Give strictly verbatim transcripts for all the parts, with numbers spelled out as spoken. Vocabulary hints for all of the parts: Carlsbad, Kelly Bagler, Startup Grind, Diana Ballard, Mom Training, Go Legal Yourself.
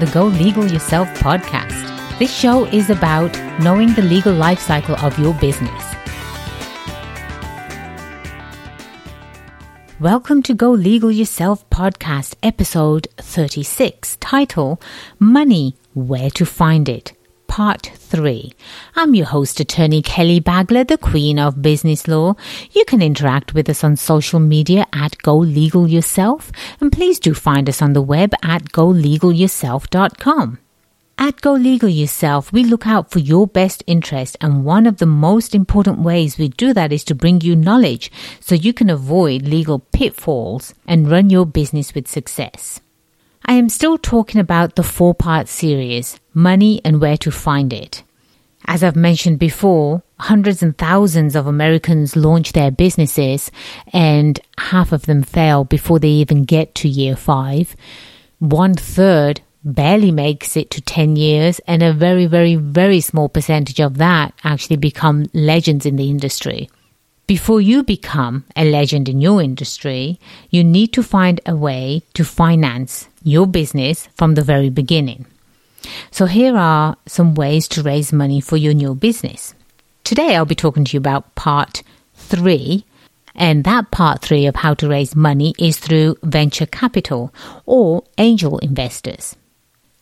the Go Legal Yourself podcast. This show is about knowing the legal life cycle of your business. Welcome to Go Legal Yourself podcast, episode thirty-six, title, Money, Where to Find It, part three. I'm your host, attorney Kelly Bagler, the queen of business law. You can interact with us on social media at Go Legal Yourself, and please do find us on the web at go legal yourself dot com. At Go Legal Yourself, we look out for your best interest, and one of the most important ways we do that is to bring you knowledge so you can avoid legal pitfalls and run your business with success. I am still talking about the four-part series, Money and Where to Find It. As I've mentioned before, hundreds and thousands of Americans launch their businesses and half of them fail before they even get to year five. One-third barely makes it to ten years, and a very, very, very small percentage of that actually become legends in the industry. Before you become a legend in your industry, you need to find a way to finance your business from the very beginning. So here are some ways to raise money for your new business. Today I'll be talking to you about part three, and that part three of how to raise money is through venture capital or angel investors.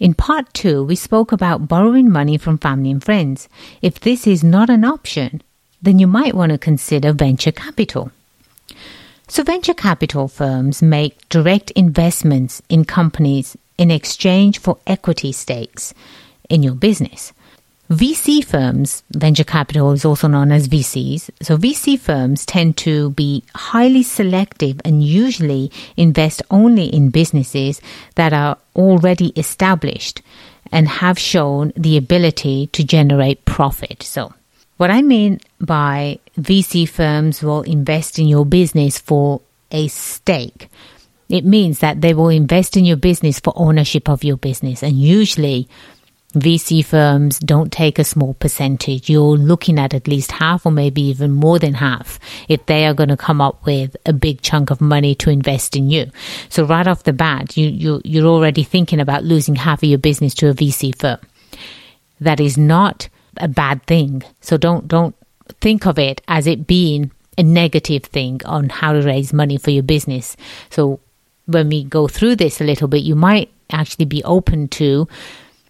In part two, we spoke about borrowing money from family and friends. If this is not an option, then you might want to consider venture capital. So venture capital firms make direct investments in companies in exchange for equity stakes in your business. V C firms, venture capital is also known as V Cs, so V C firms tend to be highly selective and usually invest only in businesses that are already established and have shown the ability to generate profit. So what I mean by V C firms will invest in your business for a stake, it means that they will invest in your business for ownership of your business, and usually V C firms don't take a small percentage. You're looking at at least half or maybe even more than half if they are going to come up with a big chunk of money to invest in you. So right off the bat, you, you, you're already thinking about losing half of your business to a V C firm. That is not a bad thing. So don't, don't think of it as it being a negative thing on how to raise money for your business. So when we go through this a little bit, you might actually be open to,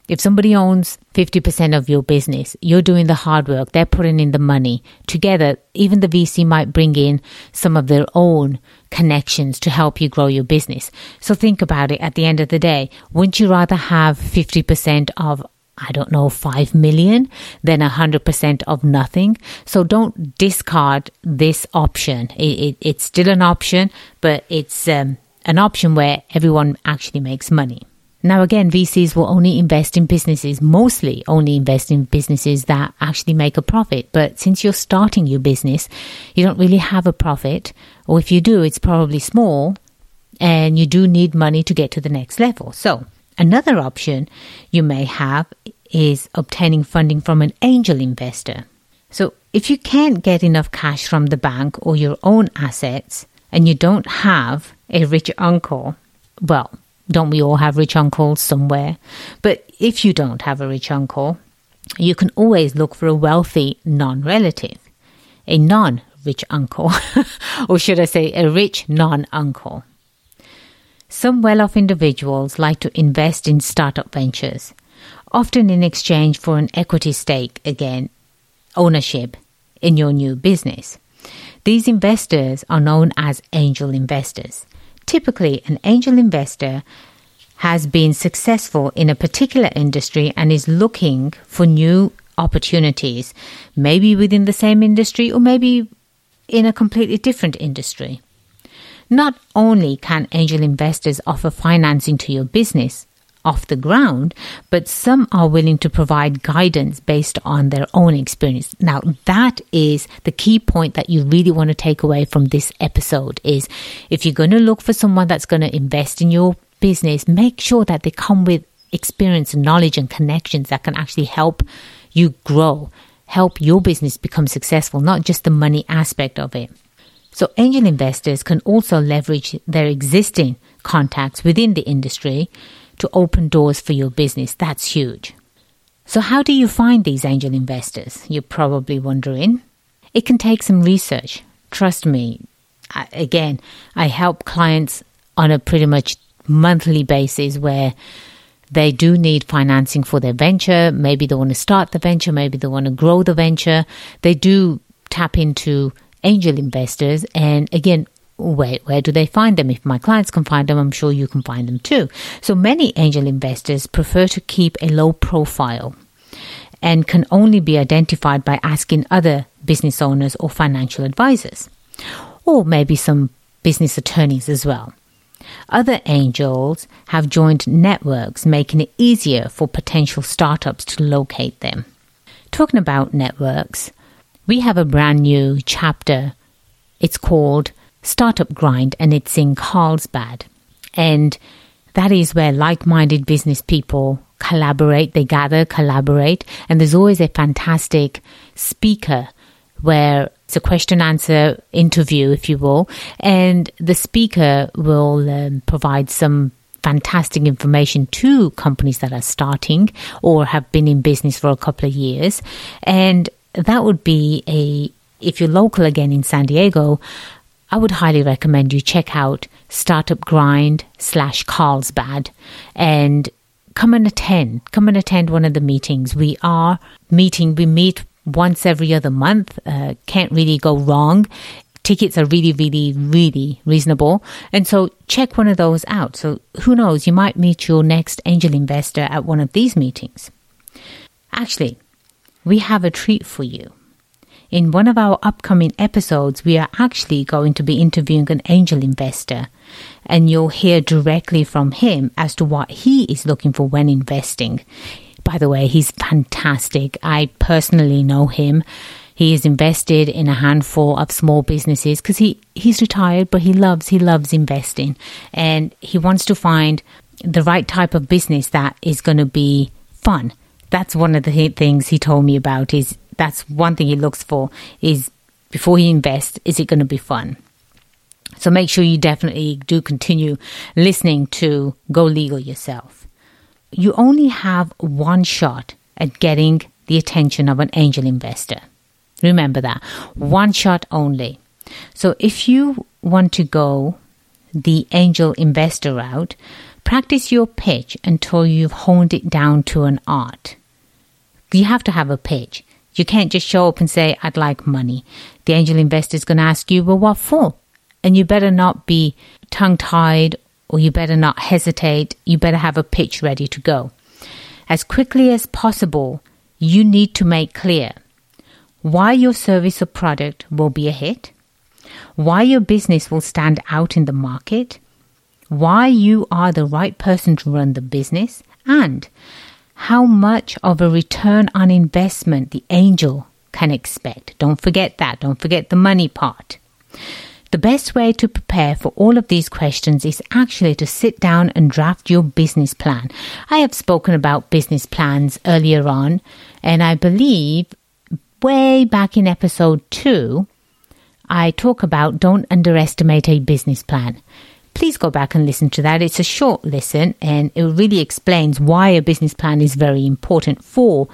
if somebody owns fifty percent of your business, you're doing the hard work, they're putting in the money. Together, even the V C might bring in some of their own connections to help you grow your business. So think about it. At the end of the day, wouldn't you rather have fifty percent of, I don't know, five million than one hundred percent of nothing? So don't discard this option. It, it, it's still an option, but it's um, an option where everyone actually makes money. Now again, V Cs will only invest in businesses, mostly only invest in businesses that actually make a profit. But since you're starting your business, you don't really have a profit, or if you do, it's probably small, and you do need money to get to the next level. So another option you may have is obtaining funding from an angel investor. So if you can't get enough cash from the bank or your own assets, and you don't have a rich uncle, well, don't we all have rich uncles somewhere? But if you don't have a rich uncle, you can always look for a wealthy non-relative, a non-rich uncle, or should I say a rich non-uncle. Some well-off individuals like to invest in startup ventures, often in exchange for an equity stake, again, ownership in your new business. These investors are known as angel investors. Typically, an angel investor has been successful in a particular industry and is looking for new opportunities, maybe within the same industry or maybe in a completely different industry. Not only can angel investors offer financing to your business off the ground, but some are willing to provide guidance based on their own experience. Now, that is the key point that you really want to take away from this episode is if you're going to look for someone that's going to invest in your business, make sure that they come with experience and knowledge and connections that can actually help you grow, help your business become successful, not just the money aspect of it. So angel investors can also leverage their existing contacts within the industry to open doors for your business. That's huge. So how do you find these angel investors? You're probably wondering. It can take some research. Trust me. I, again, I help clients on a pretty much monthly basis where they do need financing for their venture. Maybe they want to start the venture. Maybe they want to grow the venture. They do tap into angel investors. And again, where, where do they find them? If my clients can find them, I'm sure you can find them too. So many angel investors prefer to keep a low profile and can only be identified by asking other business owners or financial advisors, or maybe some business attorneys as well. Other angels have joined networks, making it easier for potential startups to locate them. Talking about networks, we have a brand new chapter. It's called Startup Grind, and it's in Carlsbad. And that is where like-minded business people collaborate, they gather, collaborate, and there's always a fantastic speaker where it's a question-answer interview, if you will, and the speaker will um, provide some fantastic information to companies that are starting or have been in business for a couple of years. And that would be a, if you're local again in San Diego, I would highly recommend you check out Startup Grind slash Carlsbad and come and attend. Come and attend one of the meetings. We are meeting, we meet once every other month. Uh, can't really go wrong. Tickets are really, really, really reasonable. And so check one of those out. So who knows, you might meet your next angel investor at one of these meetings. Actually, we have a treat for you. In one of our upcoming episodes, we are actually going to be interviewing an angel investor, and you'll hear directly from him as to what he is looking for when investing. By the way, he's fantastic. I personally know him. He has invested in a handful of small businesses because he, he's retired, but he loves, he loves investing. And he wants to find the right type of business that is going to be fun. That's one of the things he told me about is that's one thing he looks for is before he invests, is it going to be fun? So make sure you definitely do continue listening to Go Legal Yourself. You only have one shot at getting the attention of an angel investor. Remember that. One shot only. So if you want to go the angel investor route, practice your pitch until you've honed it down to an art. You have to have a pitch. You can't just show up and say, I'd like money. The angel investor is going to ask you, well, what for? And you better not be tongue-tied, or you better not hesitate. You better have a pitch ready to go. As quickly as possible, you need to make clear why your service or product will be a hit, why your business will stand out in the market, why you are the right person to run the business, and how much of a return on investment the angel can expect. Don't forget that. Don't forget the money part. The best way to prepare for all of these questions is actually to sit down and draft your business plan. I have spoken about business plans earlier on, and I believe way back in episode two, I talk about don't underestimate a business plan. Please go back and listen to that. It's a short listen, and it really explains why a business plan is very important for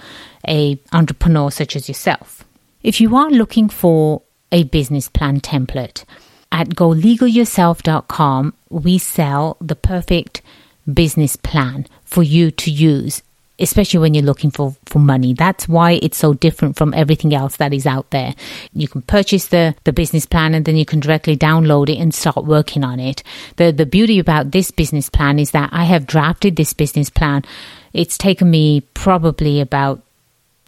an entrepreneur such as yourself. If you are looking for a business plan template, at go legal yourself dot com, we sell the perfect business plan for you to use, especially when you're looking for, for money. That's why it's so different from everything else that is out there. You can purchase the, the business plan, and then you can directly download it and start working on it. The, the beauty about this business plan is that I have drafted this business plan. It's taken me probably about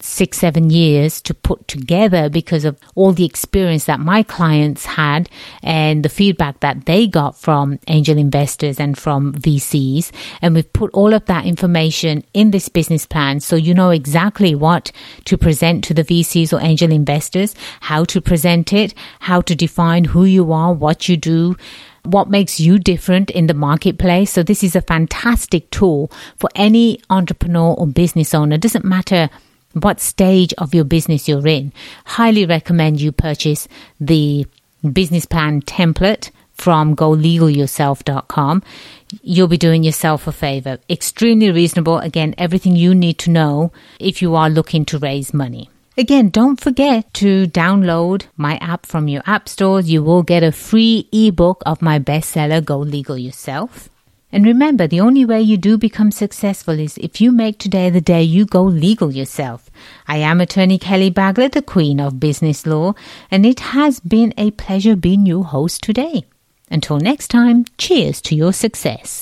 six, seven years to put together because of all the experience that my clients had and the feedback that they got from angel investors and from V Cs. And we've put all of that information in this business plan so you know exactly what to present to the V Cs or angel investors, how to present it, how to define who you are, what you do, what makes you different in the marketplace. So this is a fantastic tool for any entrepreneur or business owner. It doesn't matter what stage of your business you're in. Highly recommend you purchase the business plan template from go legal yourself dot com, you'll be doing yourself a favor. Extremely reasonable. Again, everything you need to know if you are looking to raise money. Again, don't forget to download my app from your app stores. You will get a free ebook of my bestseller, Go Legal Yourself. And remember, the only way you do become successful is if you make today the day you go legal yourself. I am attorney Kelly Bagler, the queen of business law, and it has been a pleasure being your host today. Until next time, cheers to your success.